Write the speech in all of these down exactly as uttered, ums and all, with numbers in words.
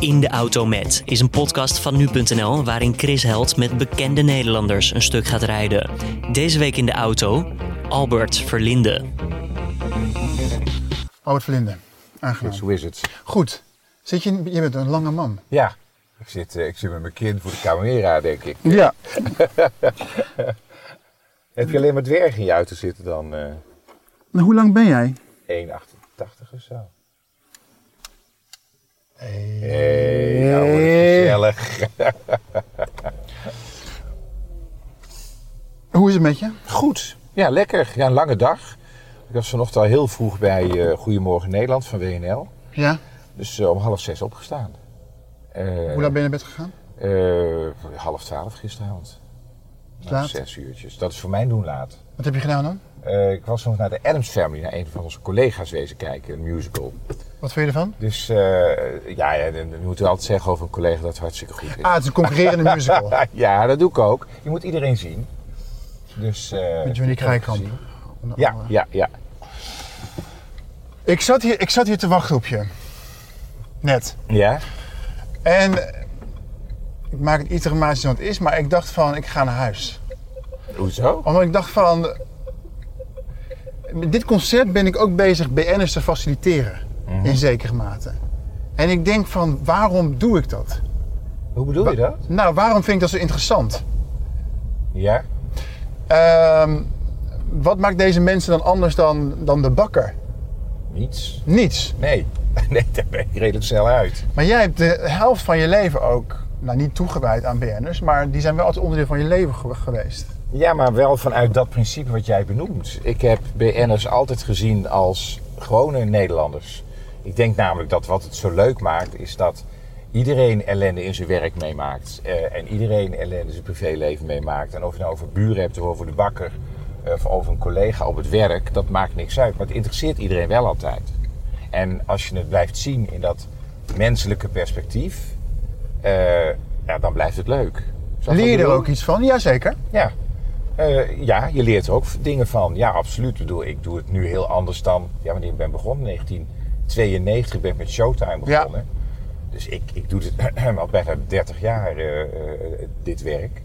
In de Auto Met is een podcast van Nu.nl waarin Chris Held met bekende Nederlanders een stuk gaat rijden. Deze week in de auto, Albert Verlinde. Albert Verlinde, aangenaam. Hoe is het? Goed. Zit je, je bent een lange man. Ja, ik zit, ik zit met mijn kind voor de camera, denk ik. Ja. Heb je alleen maar dwergen in je auto zitten dan? Uh... Maar hoe lang ben jij? één komma achtentachtig of zo. Hey, hey, nou wordt het gezellig. Hoe is het met je? Goed. Ja, lekker. Ja, een lange dag. Ik was vanochtend al heel vroeg bij uh, Goedemorgen Nederland van W N L. Ja. Dus uh, om half zes opgestaan. Uh, Hoe laat ben je naar bed gegaan? Uh, half twaalf gisteravond. Laat? Zes uurtjes. Dat is voor mijn doen laat. Wat heb je gedaan dan? Uh, ik was nog naar de Adams Family, naar een van onze collega's wezen kijken, een musical. Wat vind je ervan? Dus uh, ja, ja, dan moeten we altijd zeggen over een collega dat het hartstikke goed is. Ah, het is een concurrerende musical. Ja, dat doe ik ook. Je moet iedereen zien. Dus, uh, Met Johnny Krijkamp. Ja, ja, ja. Ik zat, hier, ik zat hier te wachten op je. Net. Ja? En ik maak het iets dramatisch dan het is, maar ik dacht van, ik ga naar huis. Hoezo? Omdat ik dacht van, dit concert ben ik ook bezig B N'ers te faciliteren. Mm-hmm. In zekere mate. En ik denk van, waarom doe ik dat? Hoe bedoel Wa- je dat? Nou, waarom vind ik dat zo interessant? Ja. Um, wat maakt deze mensen dan anders dan, dan de bakker? Niets. Niets? Nee. Nee, daar ben ik redelijk snel uit. Maar jij hebt de helft van je leven ook, nou niet toegewijd aan B N'ers, maar die zijn wel altijd onderdeel van je leven ge- geweest. Ja, maar wel vanuit dat principe wat jij benoemt. Ik heb B N'ers altijd gezien als gewone Nederlanders. Ik denk namelijk dat wat het zo leuk maakt is dat iedereen ellende in zijn werk meemaakt. Eh, en iedereen ellende in zijn privéleven meemaakt. En of je nou over buren hebt of over de bakker of over een collega op het werk, dat maakt niks uit. Maar het interesseert iedereen wel altijd. En als je het blijft zien in dat menselijke perspectief, eh, ja, dan blijft het leuk. Leer je er ook iets van? Jazeker. Ja. Uh, ja, je leert er ook dingen van. Ja, absoluut. Ik bedoel, ik doe het nu heel anders dan ja, wanneer ik ben begonnen. negentien tweeënnegentig ben ik met Showtime begonnen. Ja. Dus ik, ik doe dit al bijna dertig jaar, uh, uh, dit werk.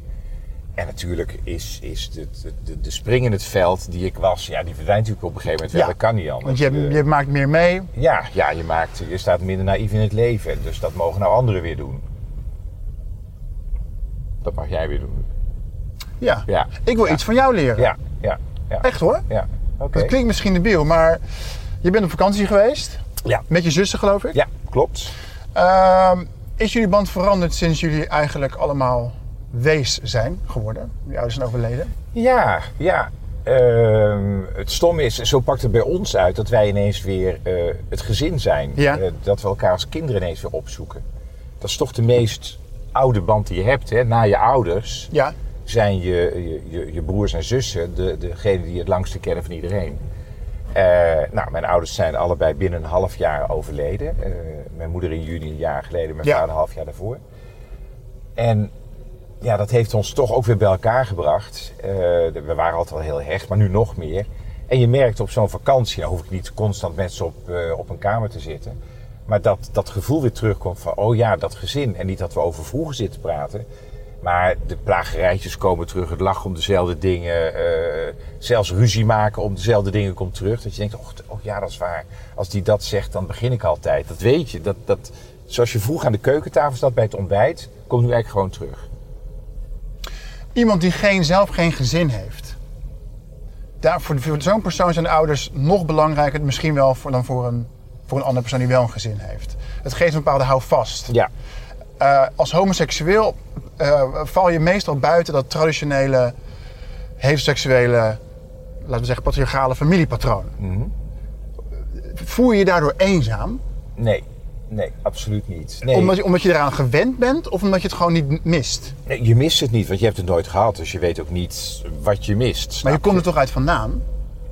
En natuurlijk is, is de, de, de spring in het veld die ik was, ja, die verdwijnt natuurlijk op een gegeven moment. Ja, dat kan niet anders. Want je, je maakt meer mee. Ja, ja je, maakt, je staat minder naïef in het leven. Dus dat mogen nou anderen weer doen. Dat mag jij weer doen. Ja, ja. ik wil ja. iets van jou leren. Ja, ja, ja. Echt hoor. Ja. Okay. Dat klinkt misschien debiel, maar je bent op vakantie geweest. Ja. Met je zussen geloof ik. Ja, klopt. Uh, is jullie band veranderd sinds jullie eigenlijk allemaal wees zijn geworden? Je ouders zijn overleden. Ja, ja. Uh, het stomme is, zo pakt het bij ons uit dat wij ineens weer uh, het gezin zijn. Ja. Uh, dat we elkaar als kinderen ineens weer opzoeken. Dat is toch de meest oude band die je hebt, hè? Na je ouders. Ja. Zijn je, je, je broers en zussen de, degene die het langste kennen van iedereen. Uh, nou, mijn ouders zijn allebei binnen een half jaar overleden. Uh, mijn moeder in juni een jaar geleden, mijn ja. vader een half jaar daarvoor. En ja, dat heeft ons toch ook weer bij elkaar gebracht. Uh, we waren altijd wel heel hecht, maar nu nog meer. En je merkt op zo'n vakantie, nou hoef ik niet constant met ze op, uh, op een kamer te zitten. Maar dat dat gevoel weer terugkomt van, oh ja, dat gezin. En niet dat we over vroeger zitten praten. Maar de plagerijtjes komen terug, het lachen om dezelfde dingen, uh, zelfs ruzie maken om dezelfde dingen komt terug. Dat je denkt, oh, oh ja, dat is waar. Als die dat zegt, dan begin ik altijd. Dat weet je. Dat, dat, zoals je vroeg aan de keukentafel zat bij het ontbijt, komt nu eigenlijk gewoon terug. Iemand die geen, zelf geen gezin heeft. Daar, voor, voor zo'n persoon zijn de ouders nog belangrijker misschien wel voor, dan voor een, voor een andere persoon die wel een gezin heeft. Het geeft een bepaalde houvast. Ja. Uh, als homoseksueel uh, val je meestal buiten dat traditionele heteroseksuele, laten we zeggen patriarchale familiepatroon. Mm-hmm. Voel je je daardoor eenzaam? Nee, nee, absoluut niet. Nee. Omdat, je, omdat je eraan gewend bent of omdat je het gewoon niet mist? Nee, je mist het niet, want je hebt het nooit gehad, dus je weet ook niet wat je mist. Maar je komt er toch uit vandaan?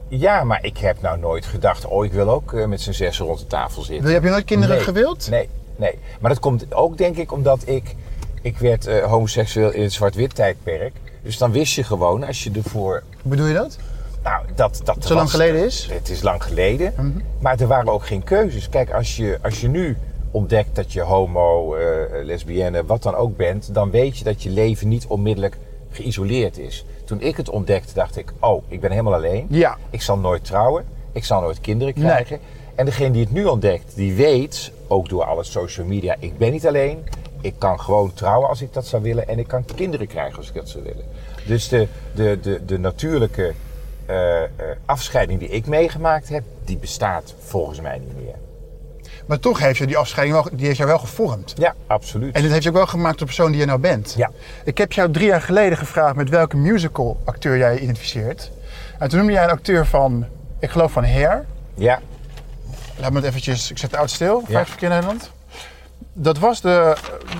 Ja, maar ik heb nou nooit gedacht, oh ik wil ook met z'n zessen rond de tafel zitten. Heb je nooit kinderen nee. gewild? Nee. Nee, maar dat komt ook denk ik omdat ik, ik werd uh, homoseksueel in het zwart-wit tijdperk. Dus dan wist je gewoon als je ervoor... Bedoel je dat? Nou, dat... dat Zo was, lang geleden is? Het is lang geleden, mm-hmm. maar er waren ook geen keuzes. Kijk, als je, als je nu ontdekt dat je homo, uh, lesbienne, wat dan ook bent, dan weet je dat je leven niet onmiddellijk geïsoleerd is. Toen ik het ontdekte, dacht ik, oh, ik ben helemaal alleen. Ja. Ik zal nooit trouwen. Ik zal nooit kinderen krijgen. Nee. En degene die het nu ontdekt, die weet, ook door alle social media, ik ben niet alleen. Ik kan gewoon trouwen als ik dat zou willen. En ik kan kinderen krijgen als ik dat zou willen. Dus de, de, de, de natuurlijke uh, uh, afscheiding die ik meegemaakt heb, die bestaat volgens mij niet meer. Maar toch heeft je die afscheiding wel, die heeft jou wel gevormd. Ja, absoluut. En dat heeft je ook wel gemaakt de persoon die je nou bent. Ja. Ik heb jou drie jaar geleden gevraagd met welke musical acteur jij je identificeert. En toen noemde jij een acteur van, ik geloof van Hair. Ja. Laat me het eventjes, ik zet het oud stil, ja. Vijf keer in Nederland. Dat was de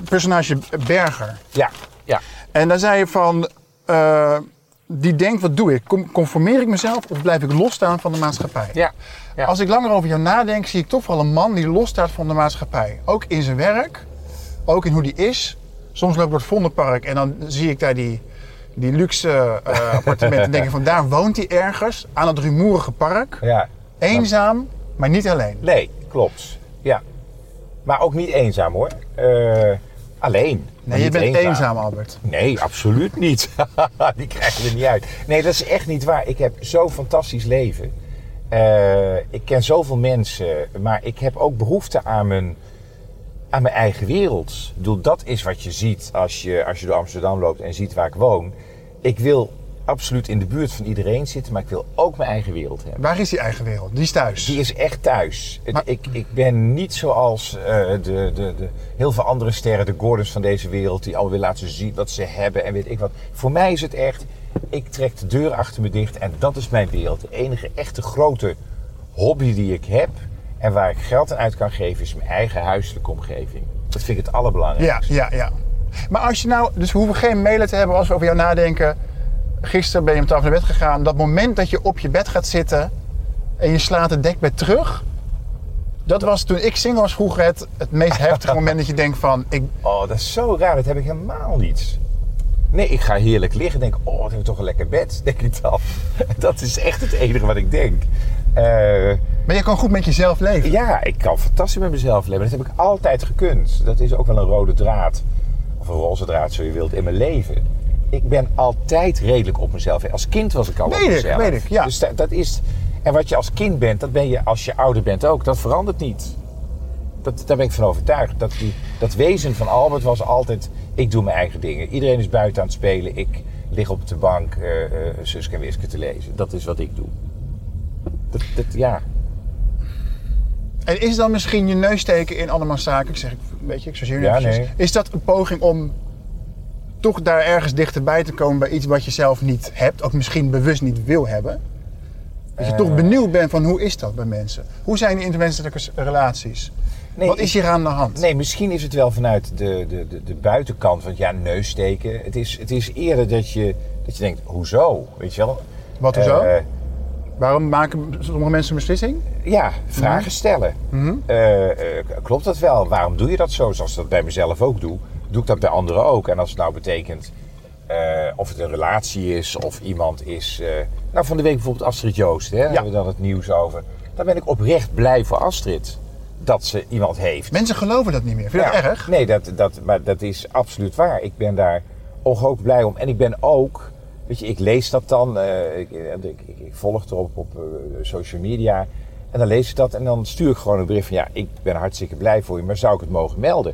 personage Berger. Ja, ja. En dan zei je van, uh, die denkt, wat doe ik? Conformeer ik mezelf of blijf ik losstaan van de maatschappij? Ja, ja. Als ik langer over jou nadenk, zie ik toch wel een man die losstaat van de maatschappij. Ook in zijn werk, ook in hoe die is. Soms loop ik door het Vondelpark en dan zie ik daar die, die luxe uh, appartementen. En denk ik van, daar woont hij ergens, aan het rumoerige park. Ja. Eenzaam, maar niet alleen. Nee, klopt. Ja. Maar ook niet eenzaam hoor. Uh, alleen. Nee, je bent eenzaam. eenzaam, Albert. Nee, absoluut niet. Die krijgen er niet uit. Nee, dat is echt niet waar. Ik heb zo'n fantastisch leven. Uh, ik ken zoveel mensen. Maar ik heb ook behoefte aan mijn, aan mijn eigen wereld. Ik bedoel, dat is wat je ziet als je, als je door Amsterdam loopt en ziet waar ik woon. Ik wil absoluut in de buurt van iedereen zitten, maar ik wil ook mijn eigen wereld hebben. Waar is die eigen wereld? Die is thuis. Die is echt thuis. Maar ik, ik ben niet zoals uh, de, de, de, heel veel andere sterren, de Gordens van deze wereld, die alweer laten zien wat ze hebben en weet ik wat. Voor mij is het echt, ik trek de deur achter me dicht en dat is mijn wereld. De enige echte grote hobby die ik heb en waar ik geld aan uit kan geven, is mijn eigen huiselijke omgeving. Dat vind ik het allerbelangrijkste. Ja, ja, ja. Maar als je nou, dus we hoeven geen mailen te hebben als we over jou nadenken. Gisteren ben je om twaalf naar bed gegaan. Dat moment dat je op je bed gaat zitten en je slaat het dekbed terug. Dat was toen ik single was vroeger het, het meest heftige moment dat je denkt van... Ik... Oh, dat is zo raar. Dat heb ik helemaal niet. Nee, ik ga heerlijk liggen en denk, oh, wat heb ik toch een lekker bed, denk ik dan. Dat is echt het enige wat ik denk. Uh, maar je kan goed met jezelf leven. Ja, ik kan fantastisch met mezelf leven. Dat heb ik altijd gekund. Dat is ook wel een rode draad. Of een roze draad, zo je wilt, in mijn leven. Ik ben altijd redelijk op mezelf. Als kind was ik al weet op ik, mezelf. Weet ik, ja. Dus dat, dat is, en wat je als kind bent, dat ben je als je ouder bent ook. Dat verandert niet. Dat, daar ben ik van overtuigd. Dat, die, dat wezen van Albert was altijd, ik doe mijn eigen dingen. Iedereen is buiten aan het spelen. Ik lig op de bank uh, uh, Suske en Wiske te lezen. Dat is wat ik doe. Dat, dat, ja. En is dan misschien je neus steken in andermans zaken? Ik zeg, weet je, ik zozeer nu ja, nee. Is dat een poging om toch daar ergens dichterbij te komen bij iets wat je zelf niet hebt, of misschien bewust niet wil hebben. Dat je uh, toch benieuwd bent van hoe is dat bij mensen? Hoe zijn die intermenselijke relaties? Nee, wat is hier aan de hand? Nee, misschien is het wel vanuit de, de, de, de buitenkant, want ja, neus steken. Het is, het is eerder dat je, dat je denkt, hoezo? Weet je wel? Wat hoezo? Uh, Waarom maken sommige mensen een beslissing? Ja, vragen mm-hmm. stellen. Mm-hmm. Uh, uh, klopt dat wel? Waarom doe je dat zo? Zoals ik dat bij mezelf ook doe. Doe ik dat bij anderen ook. En als het nou betekent uh, of het een relatie is of iemand is... Uh, nou, van de week bijvoorbeeld Astrid Joost. Hè? Ja. Daar hebben we dan het nieuws over. Daar ben ik oprecht blij voor Astrid. Dat ze iemand heeft. Mensen geloven dat niet meer. Vind je ja. dat erg? Nee, dat, dat, maar dat is absoluut waar. Ik ben daar ongelooflijk blij om. En ik ben ook... Weet je, ik lees dat dan. Uh, ik, ik, ik, ik volg erop op uh, social media. En dan lees ik dat. En dan stuur ik gewoon een brief van... Ja, ik ben hartstikke blij voor je. Maar zou ik het mogen melden?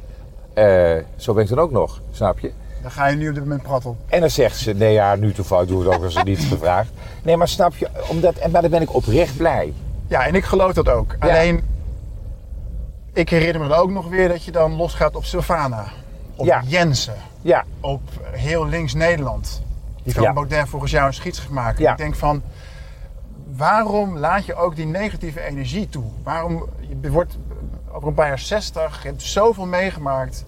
Uh, zo ben ik dan ook nog, snap je? Dan ga je nu op dit moment praten. En dan zegt ze, nee ja, nu toevallig doen we het ook als er niets gevraagd. Nee, maar snap je, omdat, maar dan ben ik oprecht blij. Ja, en ik geloof dat ook. Ja. Alleen, ik herinner me dan ook nog weer dat je dan losgaat op Sylvana. Op ja. Jensen. Ja. Op heel links Nederland. Die van ja. Baudet volgens jou een schiets gemaakt. Ja. Ik denk van, waarom laat je ook die negatieve energie toe? Waarom, je wordt... Over een paar jaar zestig, je hebt zoveel meegemaakt.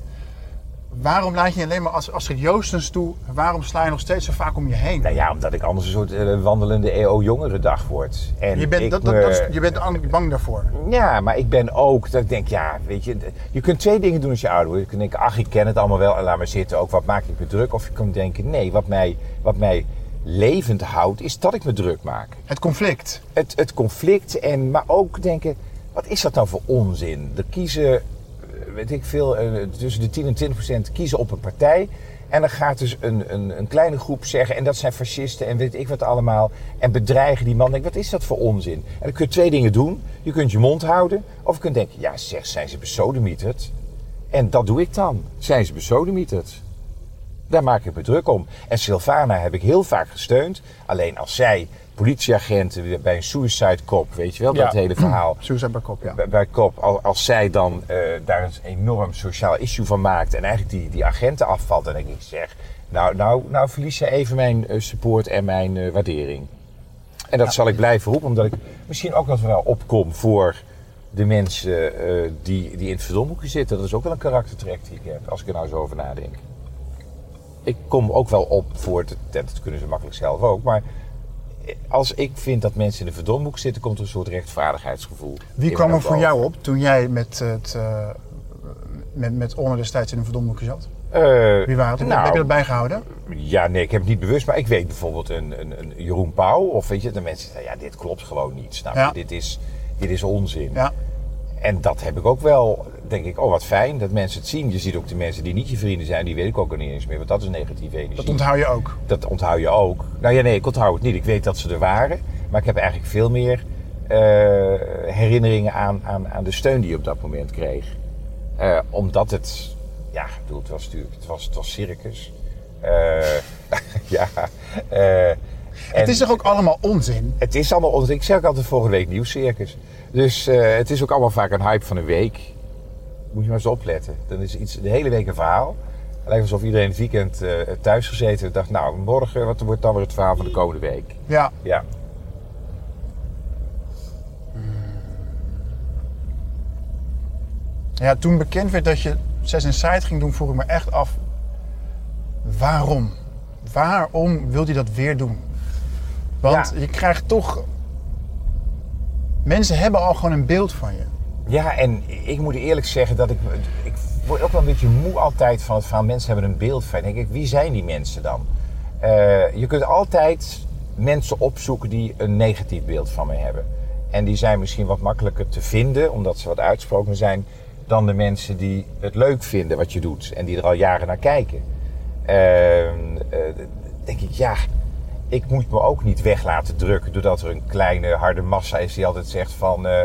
Waarom laat je alleen maar als Astrid Joostens toe? Waarom sla je nog steeds zo vaak om je heen? Nou ja, omdat ik anders een soort uh, wandelende E O-jongerendag word. En je, bent, dat, me, dat, dat, je bent bang daarvoor. Ja, maar ik ben ook, dat ik denk, ja, weet je, je kunt twee dingen doen als je ouder wordt. Je kunt denken, ach, ik ken het allemaal wel en laat maar zitten. Ook wat maak ik me druk? Of je kunt denken, nee, wat mij, wat mij levend houdt, is dat ik me druk maak. Het conflict. Het, het conflict, en, maar ook denken... Wat is dat nou voor onzin? Er kiezen weet ik veel, uh, tussen de tien en twintig procent kiezen op een partij. En dan gaat dus een, een, een kleine groep zeggen, en dat zijn fascisten en weet ik wat allemaal. En bedreigen die man. Denk, wat is dat voor onzin? En dan kun je twee dingen doen. Je kunt je mond houden. Of je kunt denken, ja zeg, zijn ze besodemieterd? En dat doe ik dan. Zijn ze besodemieterd? Daar maak ik me druk om. En Sylvana heb ik heel vaak gesteund. Alleen als zij politieagenten bij een suicide cop, weet je wel, ja. Dat hele verhaal. Suicide bij cop, ja. Bij, bij cop, als zij dan uh, daar een enorm sociaal issue van maakt en eigenlijk die, die agenten afvalt, dan denk ik, zeg, nou, nou, nou verlies zij even mijn support en mijn uh, waardering. En dat ja. zal ik blijven roepen, omdat ik misschien ook nog wel opkom voor de mensen uh, die, die in het verdomhoekje zitten. Dat is ook wel een karaktertrek die ik heb, als ik er nou zo over nadenk. Ik kom ook wel op voor, de, dat kunnen ze makkelijk zelf ook, maar als ik vind dat mensen in de verdomhoek zitten, komt er een soort rechtvaardigheidsgevoel. Wie kwam er voor jou op toen jij met, het, uh, met, met Oma destijds in de verdomhoek zat? Uh, Wie waren het? Nou, heb je dat bijgehouden? Ja, nee, ik heb het niet bewust, maar ik weet bijvoorbeeld een, een, een Jeroen Pauw of weet je, de mensen zeggen, ja, dit klopt gewoon niet, snap je? Ja. Dit is, dit is onzin. Ja. En dat heb ik ook wel, denk ik, oh wat fijn dat mensen het zien. Je ziet ook de mensen die niet je vrienden zijn, die weet ik ook al niet eens meer, want dat is negatieve energie. Dat onthoud je ook? Dat onthoud je ook. Nou ja, nee, ik onthoud het niet. Ik weet dat ze er waren, maar ik heb eigenlijk veel meer uh, herinneringen aan, aan, aan de steun die je op dat moment kreeg. Uh, omdat het, ja, ik bedoel, het was natuurlijk, het was, het was circus. Uh, ja, uh, En het is toch ook allemaal onzin? Het is allemaal onzin. Ik zeg ook altijd vorige week nieuwscircus. Dus uh, het is ook allemaal vaak een hype van een week. Moet je maar eens opletten. Dan is iets de hele week een verhaal. Het lijkt alsof iedereen het weekend uh, thuis gezeten en dacht, nou morgen, wat wordt dan weer het verhaal van de komende week? Ja. Ja. Ja, toen bekend werd dat je Sessensite ging doen, vroeg ik me echt af, waarom? Waarom wil hij dat weer doen? Want ja. je krijgt toch... Mensen hebben al gewoon een beeld van je. Ja, en ik moet eerlijk zeggen dat ik... Ik word ook wel een beetje moe altijd van het verhaal. Mensen hebben een beeld van je. Denk ik, wie zijn die mensen dan? Uh, je kunt altijd mensen opzoeken die een negatief beeld van me hebben. En die zijn misschien wat makkelijker te vinden, omdat ze wat uitgesproken zijn, dan de mensen die het leuk vinden wat je doet. En die er al jaren naar kijken. Uh, uh, denk ik, ja... Ik moet me ook niet weg laten drukken doordat er een kleine harde massa is die altijd zegt van uh,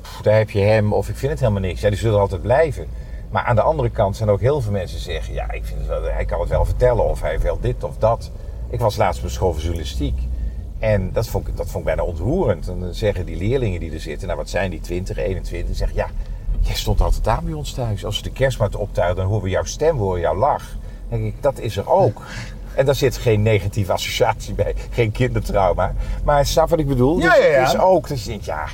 pff, daar heb je hem of ik vind het helemaal niks. Ja, die zullen er altijd blijven. Maar aan de andere kant zijn ook heel veel mensen die zeggen, ja, ik vind het wel, hij kan het wel vertellen of hij heeft wel dit of dat. Ik was laatst bij school voor journalistiek en dat vond, dat vond ik bijna ontroerend. En dan zeggen die leerlingen die er zitten, nou wat zijn die, twintig, eenentwintig, zeggen ja, jij stond altijd aan bij ons thuis. Als ze de kerstmarkt optuigen, dan horen we jouw stem, horen jouw lach. Dan denk ik, dat is er ook. En daar zit geen negatieve associatie bij. Geen kindertrauma. Maar snap wat ik bedoel? Ja, dus ja, ja. Het is ook dat je denkt, ja...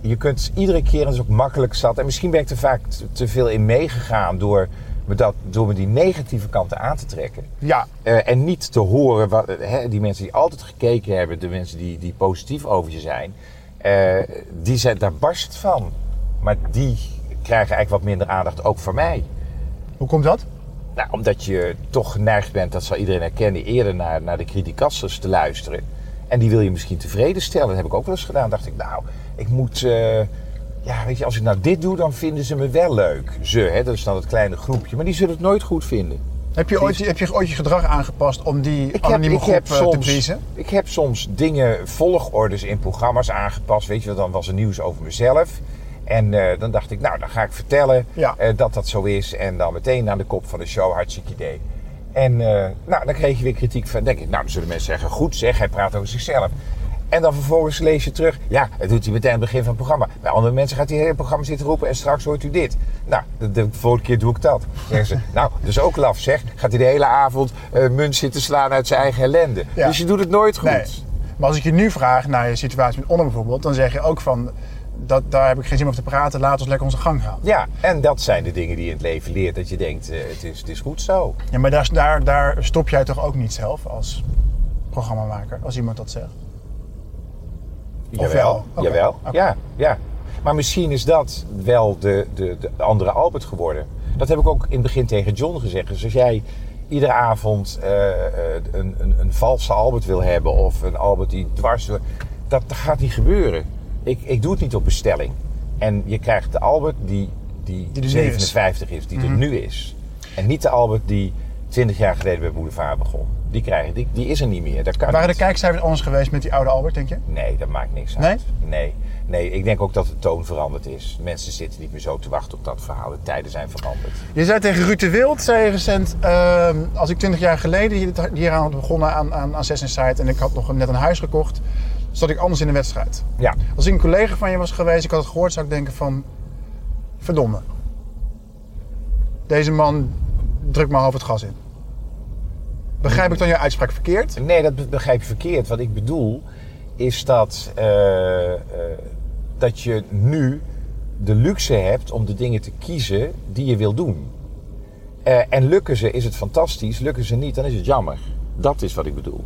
Je kunt iedere keer, en dat is ook makkelijk zat... En misschien ben ik er vaak te, te veel in meegegaan... Door me, dat, door me die negatieve kanten aan te trekken. Ja. Uh, en niet te horen... Wat, hè, die mensen die altijd gekeken hebben... De mensen die, die positief over je zijn... Uh, die zijn daar barst van. Maar die krijgen eigenlijk wat minder aandacht. Ook voor mij. Hoe komt dat? Nou, omdat je toch geneigd bent, dat zal iedereen herkennen, eerder naar, naar de criticasters te luisteren. En die wil je misschien tevreden stellen. Dat heb ik ook wel eens gedaan. Dacht ik, nou, ik moet... Uh, ja, weet je, als ik nou dit doe, dan vinden ze me wel leuk. Ze, hè, dat is dan het kleine groepje. Maar die zullen het nooit goed vinden. Heb je ooit, heb je, ooit je gedrag aangepast om die ik anonieme heb, ik groep heb soms, te pleasen? Ik heb soms dingen, volgorders in programma's aangepast. Weet je, dan was er nieuws over mezelf. En uh, dan dacht ik, nou, dan ga ik vertellen ja. uh, dat dat zo is. En dan meteen aan de kop van de show, hartstikke idee. En uh, nou, dan kreeg je weer kritiek van, denk ik, nou, dan zullen mensen zeggen, goed zeg, hij praat over zichzelf. En dan vervolgens lees je terug, ja, dat doet hij meteen aan het begin van het programma. Bij andere mensen gaat hij het hele programma zitten roepen en straks hoort u dit. Nou, de, de volgende keer doe ik dat. Zeggen ze, nou, dat is ook laf zeg, gaat hij de hele avond uh, munt zitten slaan uit zijn eigen ellende. Ja. Dus je doet het nooit goed. Nee. Maar als ik je nu vraag naar je situatie met Onno bijvoorbeeld, dan zeg je ook van... Dat, daar heb ik geen zin om te praten, laat ons lekker onze gang gaan. Ja, en dat zijn de dingen die je in het leven leert, dat je denkt, uh, het, is, het is goed zo. Ja, maar daar, daar, daar stop jij toch ook niet zelf als programmamaker, als iemand dat zegt? Jawel, okay. jawel, okay. ja, ja. Maar misschien is dat wel de, de, de andere Albert geworden. Dat heb ik ook in het begin tegen John gezegd. Dus als jij iedere avond uh, een, een, een valse Albert wil hebben of een Albert die dwars... Dat, dat gaat niet gebeuren. Ik, ik doe het niet op bestelling. En je krijgt de Albert die die, die zevenenvijftig is, is die mm-hmm. er nu is. En niet de Albert die twintig jaar geleden bij Boulevard begon. Die, krijgen, die, die is er niet meer. Dat kan Waren niet. De kijkcijfers anders geweest met die oude Albert, denk je? Nee, dat maakt niks uit. Nee? Nee. Nee, ik denk ook dat de toon veranderd is. Mensen zitten niet meer zo te wachten op dat verhaal. De tijden zijn veranderd. Je zei tegen Ruud de Wild, zei je recent... Uh, als ik twintig jaar geleden hier, hier aan had begonnen aan, aan, aan Sessensite... en ik had nog net een huis gekocht... zat ik anders in de wedstrijd. Ja. Als ik een collega van je was geweest... ik had het gehoord, zou ik denken van... verdomme. Deze man drukt maar half het gas in. Begrijp ik dan jouw uitspraak verkeerd? Nee, dat begrijp je verkeerd. Wat ik bedoel... is dat, uh, uh, dat je nu de luxe hebt om de dingen te kiezen die je wil doen. Uh, en lukken ze, is het fantastisch. Lukken ze niet, dan is het jammer. Dat is wat ik bedoel.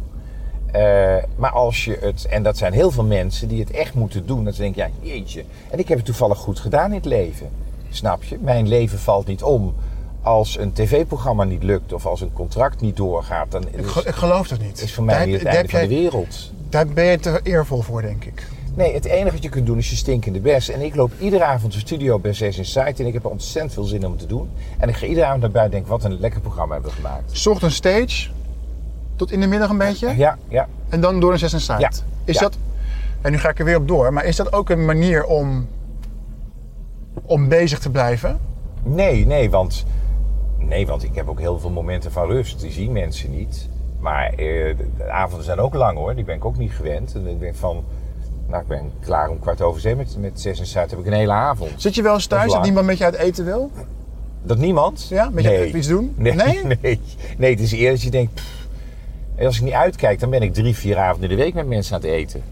Uh, maar als je het... En dat zijn heel veel mensen die het echt moeten doen. Dat ze denken, ja, jeetje. En ik heb het toevallig goed gedaan in het leven. Snap je? Mijn leven valt niet om. Als een tv-programma niet lukt of als een contract niet doorgaat... dan is, ik geloof dat niet. Is voor mij daar, het einde van jij, de wereld. Daar ben je te eervol voor, denk ik. Nee, het enige wat je kunt doen is je stinkende best. En ik loop iedere avond de studio bij Sessensite en ik heb er ontzettend veel zin om te doen. En ik ga iedere avond naar buiten en denk, wat een lekker programma hebben we gemaakt. Zocht een stage, tot in de middag een beetje. Ja, ja. En dan door een Sessensite. Ja, is ja. dat... En nu ga ik er weer op door, maar is dat ook een manier om, om bezig te blijven? Nee, nee, want... Nee, want ik heb ook heel veel momenten van rust. Die zien mensen niet. Maar eh, de avonden zijn ook lang hoor. Die ben ik ook niet gewend. En ik ben van... Nou, ik ben klaar om kwart over zeven met, met zes en zuid. Heb ik een hele avond. Zit je wel eens thuis dat, dat niemand met je uit eten wil? Dat niemand? Ja, met je nee. iets doen? Nee, nee? nee. Nee, het is eerder dat je denkt... Pff, als ik niet uitkijk, dan ben ik drie, vier avonden in de week met mensen aan het eten.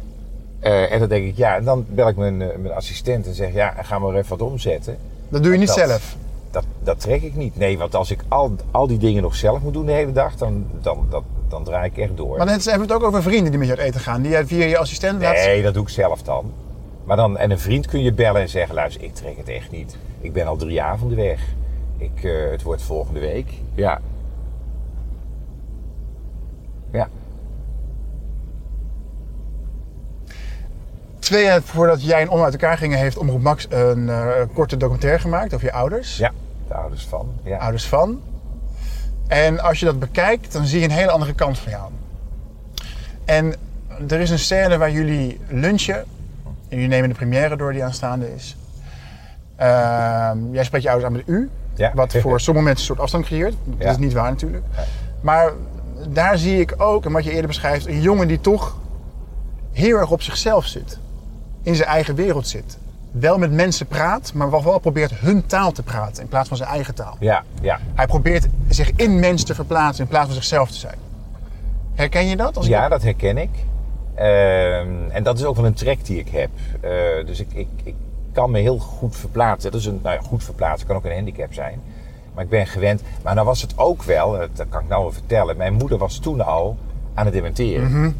Uh, en dan denk ik, ja, en dan bel ik mijn, uh, mijn assistent en zeg... Ja, ga maar even wat omzetten. Dat doe je niet dat, zelf? Dat, dat trek ik niet. Nee, want als ik al, al die dingen nog zelf moet doen de hele dag, dan, dan, dan, dan draai ik echt door. Maar dan hebben we het ook over vrienden die met je uit eten gaan, die je via je assistent laat... Nee, dat doe ik zelf dan. Maar dan, en een vriend kun je bellen en zeggen, luister, ik trek het echt niet. Ik ben al drie avonden weg. Ik, uh, het wordt volgende week. Ja. Ja. Twee jaar voordat jij en Oma uit elkaar gingen, heeft Omroep Max een uh, korte documentaire gemaakt over je ouders. Ja, de ouders van. Ja. Ouders van. En als je dat bekijkt, dan zie je een hele andere kant van jou. En er is een scène waar jullie lunchen. En jullie nemen de première door die aanstaande is. Uh, jij spreekt je ouders aan met u. Ja. Wat voor sommige mensen een soort afstand creëert. Dat ja. is niet waar natuurlijk. Ja. Maar daar zie ik ook, en wat je eerder beschrijft, een jongen die toch heel erg op zichzelf zit. In zijn eigen wereld zit. Wel met mensen praat, maar wel probeert hun taal te praten in plaats van zijn eigen taal. Ja, ja. Hij probeert zich in mensen te verplaatsen in plaats van zichzelf te zijn. Herken je dat? Als ja, ik... dat herken ik. Uh, en dat is ook wel een trek die ik heb. Uh, dus ik, ik, ik kan me heel goed verplaatsen. Dat is een, nou ja, goed verplaatsen kan ook een handicap zijn. Maar ik ben gewend. Maar nou was het ook wel, dat kan ik nou wel vertellen. Mijn moeder was toen al aan het dementeren. Mm-hmm.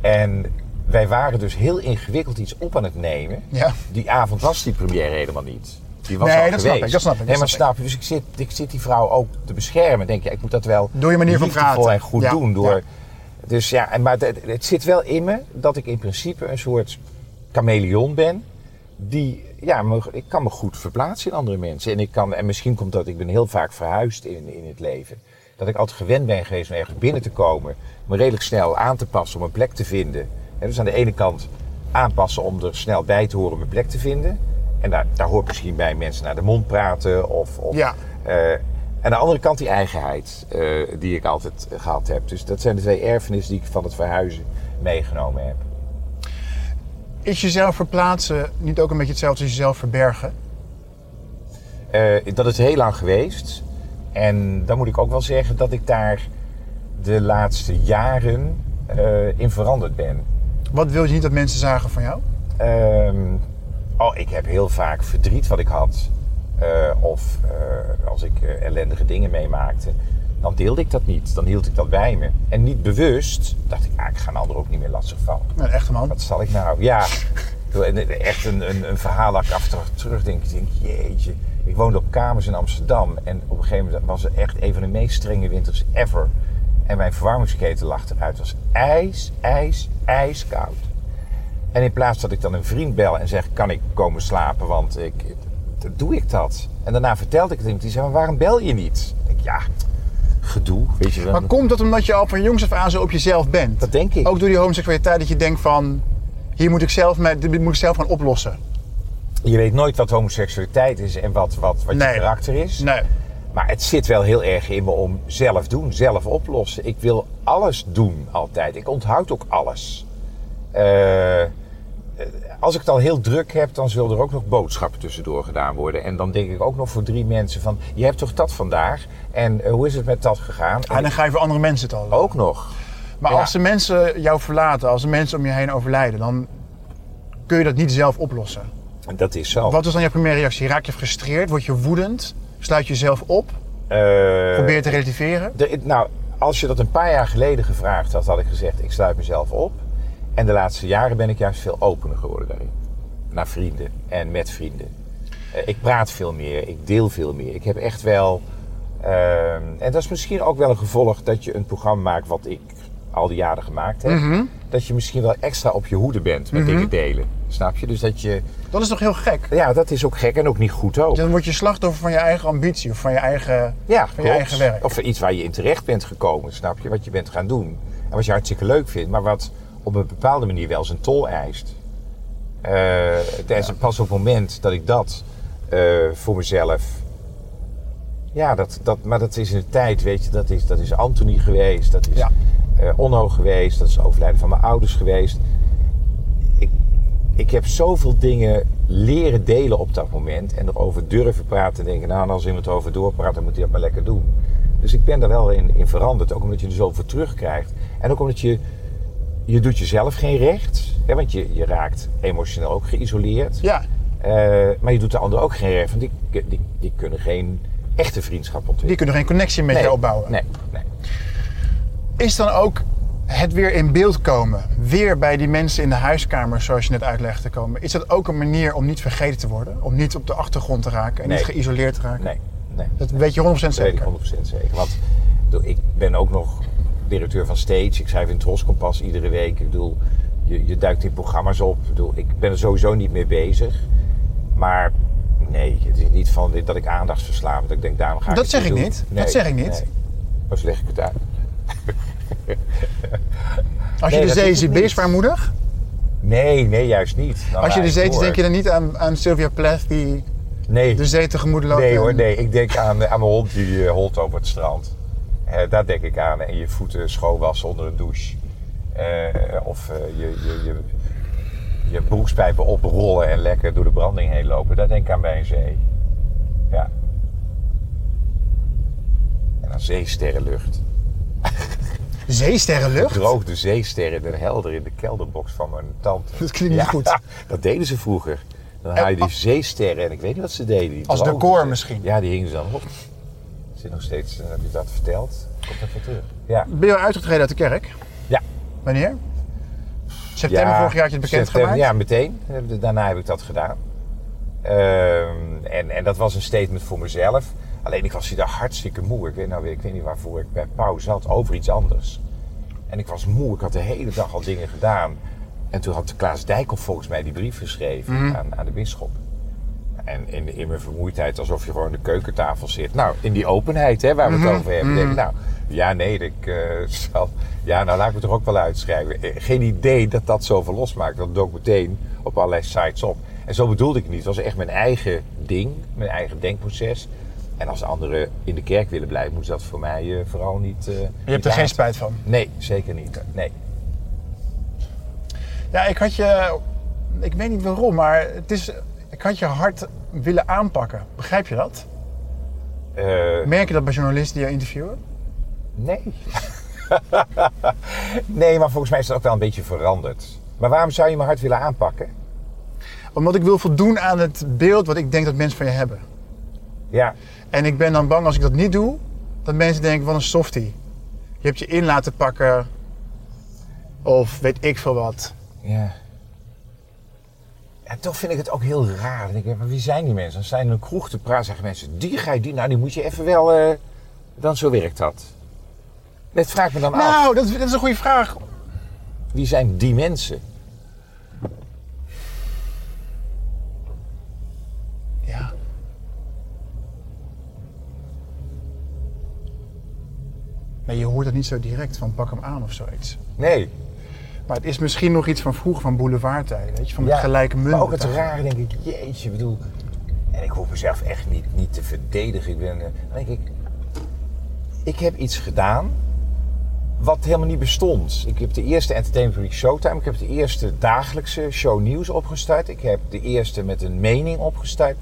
En... wij waren dus heel ingewikkeld iets op aan het nemen. Ja. Die avond was die première helemaal niet. Die was nee, al dat geweest. Snap ik, dat snap ik. Nee, maar snap je. Dus ik zit, ik zit die vrouw ook te beschermen. Denk je, ja, ik moet dat wel door je manier van praten en goed ja. doen. Door, ja. Dus ja, en, maar het, het zit wel in me dat ik in principe een soort chameleon ben. Die, ja, ik kan me goed verplaatsen in andere mensen. En, ik kan, en misschien komt dat, ik ben heel vaak verhuisd in, in het leven. Dat ik altijd gewend ben geweest om ergens binnen te komen. Me redelijk snel aan te passen om een plek te vinden. He, dus aan de ene kant aanpassen om er snel bij te horen om een plek te vinden. En daar, daar hoort misschien bij mensen naar de mond praten. Of, of, ja. uh, en aan de andere kant die eigenheid uh, die ik altijd gehad heb. Dus dat zijn de twee erfenissen die ik van het verhuizen meegenomen heb. Is jezelf verplaatsen niet ook een beetje hetzelfde als jezelf verbergen? Uh, dat is heel lang geweest. En dan moet ik ook wel zeggen dat ik daar de laatste jaren uh, in veranderd ben. Wat wil je niet dat mensen zagen van jou? Um, oh, ik heb heel vaak verdriet wat ik had. Uh, of uh, als ik uh, ellendige dingen meemaakte. Dan deelde ik dat niet. Dan hield ik dat bij me. En niet bewust dacht ik, ah, ik ga een ander ook niet meer lastigvallen. Een echte man. Wat zal ik nou? Ja, echt een, een, een verhaal dat ik af en terug denk. Ik denk, jeetje. Ik woonde op kamers in Amsterdam. En op een gegeven moment was er echt een van de meest strenge winters ever. En mijn verwarmingsketen lag eruit. Het was ijs, ijs, ijskoud. En in plaats dat ik dan een vriend bel en zeg, kan ik komen slapen? Want ik, doe ik dat. En daarna vertelde ik het hem. Die zei, maar waarom bel je niet? Ik denk, ja, gedoe. Weet je, dan... Maar komt dat omdat je al van jongs af aan zo op jezelf bent? Dat denk ik. Ook door die homoseksualiteit dat je denkt van... Hier moet ik zelf, met, dit moet ik zelf gaan oplossen. Je weet nooit wat homoseksualiteit is en wat, wat, wat nee. je karakter is. Nee. Maar het zit wel heel erg in me om zelf doen, zelf oplossen. Ik wil alles doen altijd. Ik onthoud ook alles. Uh, als ik het al heel druk heb, dan zullen er ook nog boodschappen tussendoor gedaan worden. En dan denk ik ook nog voor drie mensen van... Je hebt toch dat vandaag? En uh, hoe is het met dat gegaan? En, en dan ga je voor andere mensen het al. Ook nog. Maar ja. Als de mensen jou verlaten, als de mensen om je heen overlijden... dan kun je dat niet zelf oplossen. Dat is zo. Wat is dan je primaire reactie? Raak je frustreerd? Word je woedend? Sluit je jezelf op? Uh, Probeer te relativeren? De, nou, als je dat een paar jaar geleden gevraagd had, had ik gezegd... ik sluit mezelf op. En de laatste jaren ben ik juist veel opener geworden daarin. Naar vrienden en met vrienden. Uh, ik praat veel meer, ik deel veel meer. Ik heb echt wel... Uh, en dat is misschien ook wel een gevolg dat je een programma maakt wat ik... al die jaren gemaakt hebt, mm-hmm. dat je misschien wel extra op je hoede bent met mm-hmm. dingen delen. Snap je? Dus dat je... Dat is toch heel gek? Ja, dat is ook gek en ook niet goed ook. Dan word je slachtoffer van je eigen ambitie of van je eigen, ja, van je eigen werk. Of van iets waar je in terecht bent gekomen, snap je? Wat je bent gaan doen. En wat je hartstikke leuk vindt, maar wat op een bepaalde manier wel zijn tol eist. Uh, ja. is pas op het moment dat ik dat uh, voor mezelf... Ja, dat, dat, maar dat is in de tijd, weet je, dat is, dat is Anthony geweest, dat is... Ja. Uh, onno geweest, dat is het overlijden van mijn ouders geweest. Ik, ik heb zoveel dingen leren delen op dat moment en erover durven praten en denken, nou, als iemand over doorpraat, dan moet hij dat maar lekker doen. Dus ik ben daar wel in, in veranderd, ook omdat je er zoveel terugkrijgt. En ook omdat je, je doet jezelf geen recht, hè, want je, je raakt emotioneel ook geïsoleerd. Ja. Uh, maar je doet de ander ook geen recht, want die, die, die kunnen geen echte vriendschap ontwikkelen. Die kunnen geen connectie met nee, jou opbouwen. Nee, nee. Is dan ook het weer in beeld komen, weer bij die mensen in de huiskamer, zoals je net uitlegde, te komen, is dat ook een manier om niet vergeten te worden? Om niet op de achtergrond te raken en nee. niet geïsoleerd te raken? Nee, nee. Dat nee. weet je honderd procent zeker? Dat weet ik honderd procent zeker. Want ik ben ook nog directeur van Stage, ik schrijf in Troskompas iedere week. Ik bedoel, je, je duikt in programma's op. Ik, bedoel, ik ben er sowieso niet mee bezig. Maar nee, het is niet van dat ik aandachtsverslaafd ben. Dat ik denk, daarom ga ik dat het zeg ik doen. Niet. Nee, dat zeg ik niet. Nee. Maar zo leg ik het uit. Als je nee, de zee ziet, ben je zwaarmoedig? Nee, nee, juist niet. Nou, als je de zee ziet, denk je dan niet aan, aan Sylvia Plath die nee. de zee tegemoet loopt? Nee hoor, en... nee. Ik denk aan, aan mijn hond die uh, holt over het strand. Uh, daar denk ik aan. En je voeten schoonwassen onder een douche. Uh, of uh, je, je, je, je broekspijpen oprollen en lekker door de branding heen lopen. Daar denk ik aan bij een zee. Ja. En aan zeesterrenlucht. Zeesterrenlucht? Gedroogde zeesterren en helder in de kelderbox van mijn tante. Dat klinkt niet ja, goed. Dat deden ze vroeger. Dan haal je die zeesterren en ik weet niet wat ze deden. Die als decor misschien? Ja, die hingen ze dan op. Zit nog steeds, heb je dat verteld? Komt dat weer terug. Ja. Ben je al uitgetreden uit de kerk? Ja. Wanneer? September ja, vorig jaar had je het bekend gemaakt? Ja, meteen. Daarna heb ik dat gedaan. Um, en, en dat was een statement voor mezelf. Alleen ik was hier hartstikke moe. Ik weet, nou, ik weet niet waarvoor ik bij Pauw zat, over iets anders. En ik was moe, ik had de hele dag al dingen gedaan. En toen had Klaas Dijkhoff volgens mij die brief geschreven mm. aan, aan de bisschop. En in, in mijn vermoeidheid, alsof je gewoon aan de keukentafel zit. Nou, in die openheid hè, waar we het mm-hmm. over hebben. Mm-hmm. Denk ik, nou, ja nee, ik, uh, zal, ja, nou laat ik me toch ook wel uitschrijven. Geen idee dat dat zoveel losmaakt. Dat dook meteen op allerlei sites op. En zo bedoelde ik het niet. Het was echt mijn eigen ding, mijn eigen denkproces. En als anderen in de kerk willen blijven, moet dat voor mij uh, vooral niet... Uh, je niet hebt er geen spijt van? Nee, zeker niet. Nee. Ja, ik had je... Ik weet niet waarom, maar het is... Ik had je hard willen aanpakken. Begrijp je dat? Uh, Merk je dat bij journalisten die je interviewen? Nee. Nee, maar volgens mij is dat ook wel een beetje veranderd. Maar waarom zou je me hard willen aanpakken? Omdat ik wil voldoen aan het beeld wat ik denk dat mensen van je hebben. Ja. En ik ben dan bang als ik dat niet doe, dat mensen denken van een softie. Je hebt je in laten pakken of weet ik veel wat. Ja. En toch vind ik het ook heel raar. Dan denk ik, maar wie zijn die mensen? Dan zijn in een kroeg te praten, zeggen mensen, die ga je die, nou die moet je even wel, uh, dan zo werkt dat. Dat vraag me dan nou, af. Nou, dat, dat is een goede vraag. Wie zijn die mensen? Ja. Maar je hoort het niet zo direct van pak hem aan of zoiets. Nee. Maar het is misschien nog iets van vroeger, van boulevardtijden, weet je, van ja, het gelijke munt. Maar ook het rare, denk ik, jeetje, ik bedoel, en ik hoef mezelf echt niet, niet te verdedigen. Ik ben, dan denk ik, ik heb iets gedaan wat helemaal niet bestond. Ik heb de eerste entertainmentrubriek Showtime, ik heb de eerste dagelijkse show nieuws opgestart, ik heb de eerste met een mening opgestart.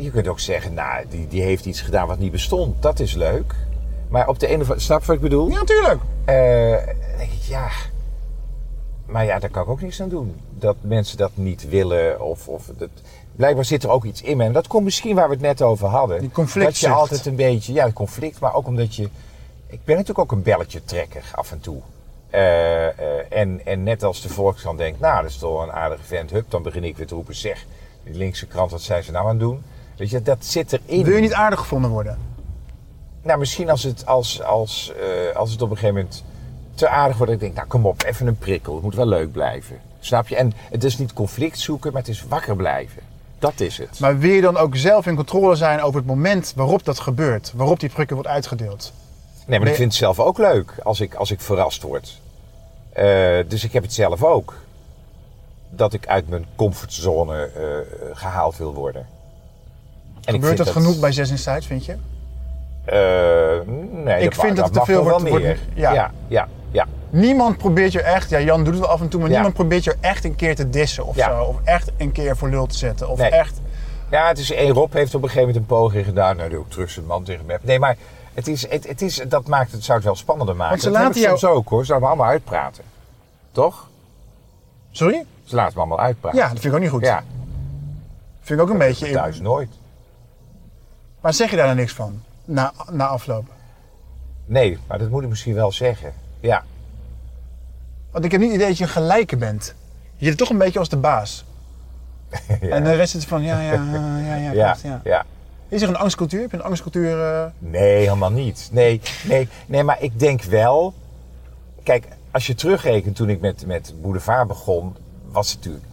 Je kunt ook zeggen, nou, die, die heeft iets gedaan wat niet bestond, dat is leuk. Maar op de ene of andere, snap je wat ik bedoel? Ja, natuurlijk. Uh, denk ik, ja. Maar ja, daar kan ik ook niks aan doen. Dat mensen dat niet willen. Of, of dat... Blijkbaar zit er ook iets in me. En dat komt misschien waar we het net over hadden. Die conflictzucht. Dat je altijd een beetje... Ja, conflict. Maar ook omdat je... Ik ben natuurlijk ook een belletje trekker af en toe. Uh, uh, en, en net als de Volkskrant denkt... Nou, dat is toch een aardige vent. Hup, dan begin ik weer te roepen. Zeg, die linkse krant, wat zijn ze nou aan het doen? Weet je, dat zit erin. Wil je niet aardig gevonden worden? Nou, misschien als het, als, als, uh, als het op een gegeven moment... te aardig wordt. Ik denk, nou kom op, even een prikkel. Het moet wel leuk blijven. Snap je? En het is niet conflict zoeken, maar het is wakker blijven. Dat is het. Maar wil je dan ook zelf in controle zijn over het moment waarop dat gebeurt? Waarop die prikkel wordt uitgedeeld? Nee, maar je... ik vind het zelf ook leuk als ik, als ik verrast word. Uh, dus ik heb het zelf ook. Dat ik uit mijn comfortzone uh, gehaald wil worden. En gebeurt dat, dat genoeg bij Sessensite, vind je? Uh, nee, ik dat vind mag, dat het te veel wordt. wordt ja. ja, ja. Ja. Niemand probeert je echt, ja, Jan doet het wel af en toe, maar ja. niemand probeert je echt een keer te dissen of ja. zo. Of echt een keer voor lul te zetten. Of nee. echt... Ja, het is, en Rob heeft op een gegeven moment een poging gedaan. Nou, doe ik terug zijn man tegen me. Nee, maar het is, het, het is, dat maakt het, zou het wel spannender maken. Want ze dat laten jou... soms ook hoor, ze laten me allemaal uitpraten. Toch? Sorry? Ze laten me allemaal uitpraten. Ja, dat vind ik ook niet goed. Ja. Vind ik ook een dat beetje... Thuis in... nooit. Maar zeg je daar dan niks van? Na, na afloop? Nee, maar dat moet ik misschien wel zeggen. Ja. Want ik heb niet het idee dat je een gelijke bent. Je zit toch een beetje als de baas. ja. En de rest is van ja, ja, ja, ja, ja, ja, ja. ja. Is er een angstcultuur? Heb je een angstcultuur? Uh... Nee, helemaal niet. Nee, nee, nee, maar ik denk wel... Kijk, als je terugrekent toen ik met, met Boulevard begon... was het natuurlijk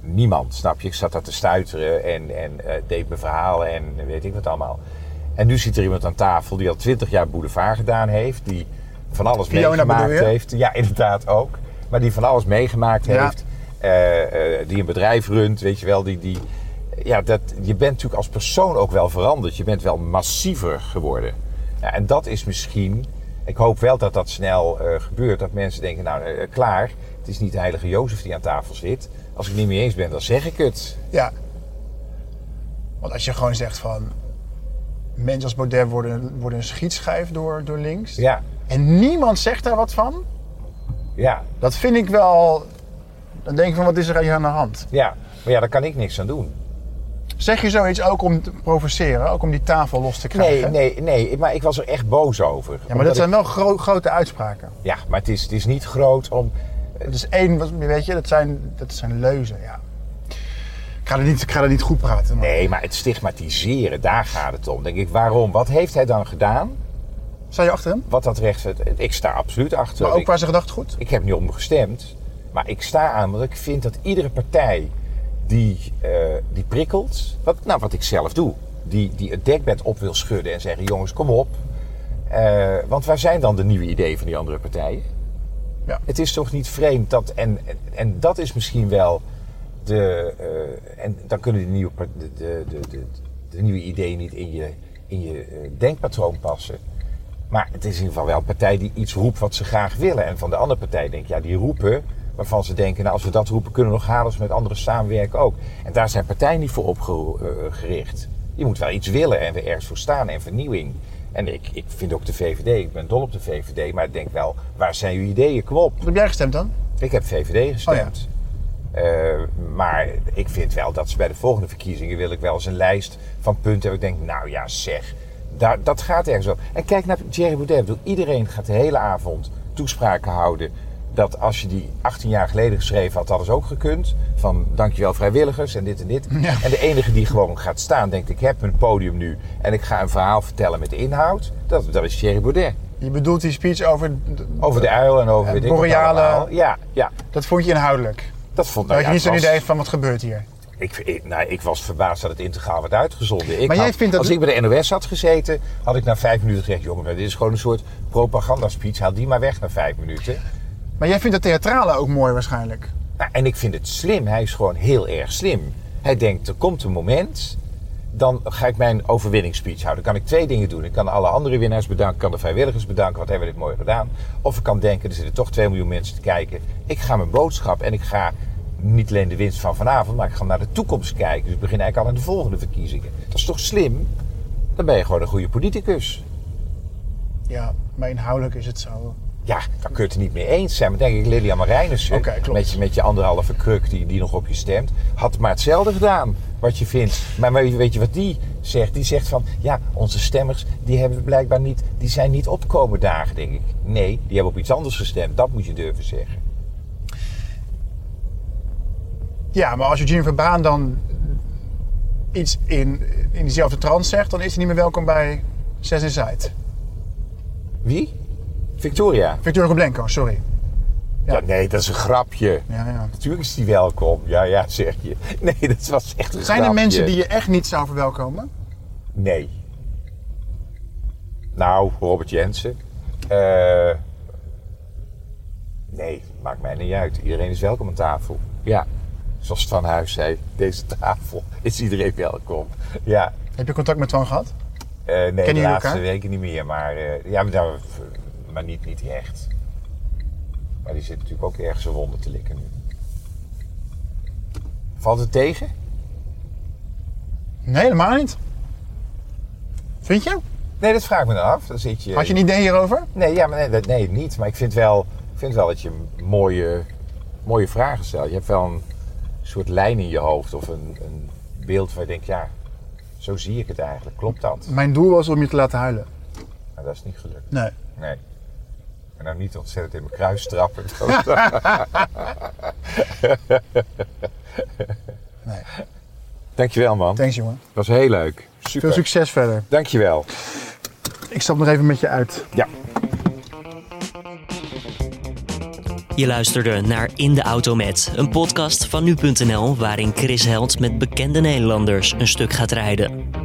niemand, snap je? Ik zat daar te stuiteren en, en uh, deed mijn verhalen en weet ik wat allemaal. En nu zit er iemand aan tafel die al twintig jaar Boulevard gedaan heeft... die van alles Fiona meegemaakt heeft. Ja, inderdaad ook. Maar die van alles meegemaakt ja. heeft. Uh, uh, die een bedrijf runt, weet je wel. Die, die, ja, dat, je bent natuurlijk als persoon ook wel veranderd. Je bent wel massiever geworden. Ja, en dat is misschien... Ik hoop wel dat dat snel uh, gebeurt. Dat mensen denken, nou, uh, klaar. Het is niet de heilige Jozef die aan tafel zit. Als ik niet mee eens ben, dan zeg ik het. Ja. Want als je gewoon zegt van... Mensen als Baudet worden, worden een schietschijf door, door links. Ja. En niemand zegt daar wat van. Ja. Dat vind ik wel... Dan denk ik van, wat is er hier aan de hand? Ja, maar ja, daar kan ik niks aan doen. Zeg je zoiets ook om te provoceren? Ook om die tafel los te krijgen? Nee, nee, nee, maar ik was er echt boos over. Ja, maar Omdat dat zijn ik... wel gro- grote uitspraken. Ja, maar het is, het is niet groot om... Het is één, weet je, dat zijn, dat zijn leuzen, ja. Ik ga, er niet, ik ga er niet goed praten. Maar... Nee, maar het stigmatiseren, daar gaat het om. Denk ik, waarom? Wat heeft hij dan gedaan? Sta je achter hem? Wat dat recht... Ik sta absoluut achter. Maar ook waar zijn gedachtegoed? Ik heb niet om gestemd. Maar ik sta aan, want ik vind dat iedere partij die, uh, die prikkelt... Wat, nou, wat ik zelf doe. Die, die het dekbed op wil schudden en zeggen... Jongens, kom op. Uh, want waar zijn dan de nieuwe ideeën van die andere partijen? Ja. Het is toch niet vreemd dat... En, en, en dat is misschien wel... De, uh, en dan kunnen de nieuwe, de, de, de, de nieuwe ideeën niet in je, in je uh, denkpatroon passen. Maar het is in ieder geval wel een partij die iets roept wat ze graag willen. En van de andere partij denk ik, ja, die roepen waarvan ze denken... nou, als we dat roepen kunnen we nog halen, als we met anderen samenwerken ook. En daar zijn partijen niet voor opgericht. Je moet wel iets willen en weer ergens voor staan en vernieuwing. En ik, ik vind ook de V V D, ik ben dol op de V V D, maar ik denk wel... waar zijn uw ideeën? Kom op. Wat heb jij gestemd dan? Ik heb V V D gestemd. Oh, ja. Uh, maar ik vind wel dat ze bij de volgende verkiezingen... wil ik wel eens een lijst van punten hebben. Ik denk, nou ja, zeg, daar, dat gaat ergens op. En kijk naar Thierry Baudet. Ik bedoel, iedereen gaat de hele avond toespraken houden... dat als je die achttien jaar geleden geschreven had, hadden ze ook gekund. Van, dankjewel vrijwilligers en dit en dit. Ja. En de enige die gewoon gaat staan, denkt, ik heb een podium nu... en ik ga een verhaal vertellen met de inhoud. Dat, dat is Thierry Baudet. Je bedoelt die speech over... De, over de uil en over... Het boreale... Ja, ja. Dat vond je inhoudelijk? Dat vond nou, dat je niet zo'n idee van wat gebeurt hier. Ik, nou, ik was verbaasd dat het integraal werd uitgezonden. Ik maar had, jij vindt dat... Als ik bij de N O S had gezeten, had ik na vijf minuten gezegd... jongen, dit is gewoon een soort propagandaspeech. Haal die maar weg na vijf minuten. Maar jij vindt dat theatrale ook mooi waarschijnlijk? Nou, en ik vind het slim. Hij is gewoon heel erg slim. Hij denkt, er komt een moment... dan ga ik mijn overwinningsspeech houden. Dan kan ik twee dingen doen. Ik kan alle andere winnaars bedanken. Ik kan de vrijwilligers bedanken. Wat hebben we dit mooi gedaan. Of ik kan denken, er zitten toch twee miljoen mensen te kijken. Ik ga mijn boodschap en ik ga... niet alleen de winst van vanavond, maar ik ga naar de toekomst kijken. Dus ik begin eigenlijk al aan de volgende verkiezingen. Dat is toch slim? Dan ben je gewoon een goede politicus. Ja, maar inhoudelijk is het zo. Ja, dan kun je het er niet mee eens zijn. Maar denk ik, Lilian Marijnissen, okay, met, je, met je anderhalve kruk die, die nog op je stemt... had maar hetzelfde gedaan, wat je vindt. Maar, maar weet je wat die zegt? Die zegt van, ja, onze stemmers, die hebben we blijkbaar niet... die zijn niet opkomen dagen, denk ik. Nee, die hebben op iets anders gestemd. Dat moet je durven zeggen. Ja, maar als Eugène Verbaan dan iets in, in diezelfde trant zegt, dan is hij niet meer welkom bij Sessensite. Wie? Victoria. Victoria Blanco, sorry. Ja. ja, nee, dat is een grapje. Ja, ja. Natuurlijk is die welkom. Ja, ja, zeg je. Nee, dat was echt een Zijn grapje. Zijn er mensen die je echt niet zou verwelkomen? Nee. Nou, Robert Jensen. Uh, nee, maakt mij niet uit. Iedereen is welkom aan tafel. Ja. Zoals Van Huis zei, deze tafel is iedereen welkom. Ja. Heb je contact met Twan gehad? Uh, nee, Ken de laatste elkaar? weken niet meer, maar, uh, ja, maar, maar niet, niet echt. Maar die zit natuurlijk ook ergens een wonder te likken nu. Valt het tegen? Nee, helemaal niet. Vind je? Nee, dat vraag ik me dan af. Dan zit je... Had je een idee hierover? Nee, ja, maar nee, dat, nee niet. Maar ik vind wel, vind wel dat je mooie, mooie vragen stelt. Je hebt wel een... een soort lijn in je hoofd of een, een beeld waar je denkt, ja, zo zie ik het eigenlijk. Klopt dat? Mijn doel was om je te laten huilen. Nou, dat is niet gelukt. Nee. Nee. En nou niet ontzettend in mijn kruis trappen. Nee. Dankjewel, man. Thanks, jongen. Dat was heel leuk. Super. Veel succes verder. Dankjewel. Ik stap nog even met je uit. Ja. Je luisterde naar In de Auto Met, een podcast van nu punt n l waarin Chris Held met bekende Nederlanders een stuk gaat rijden.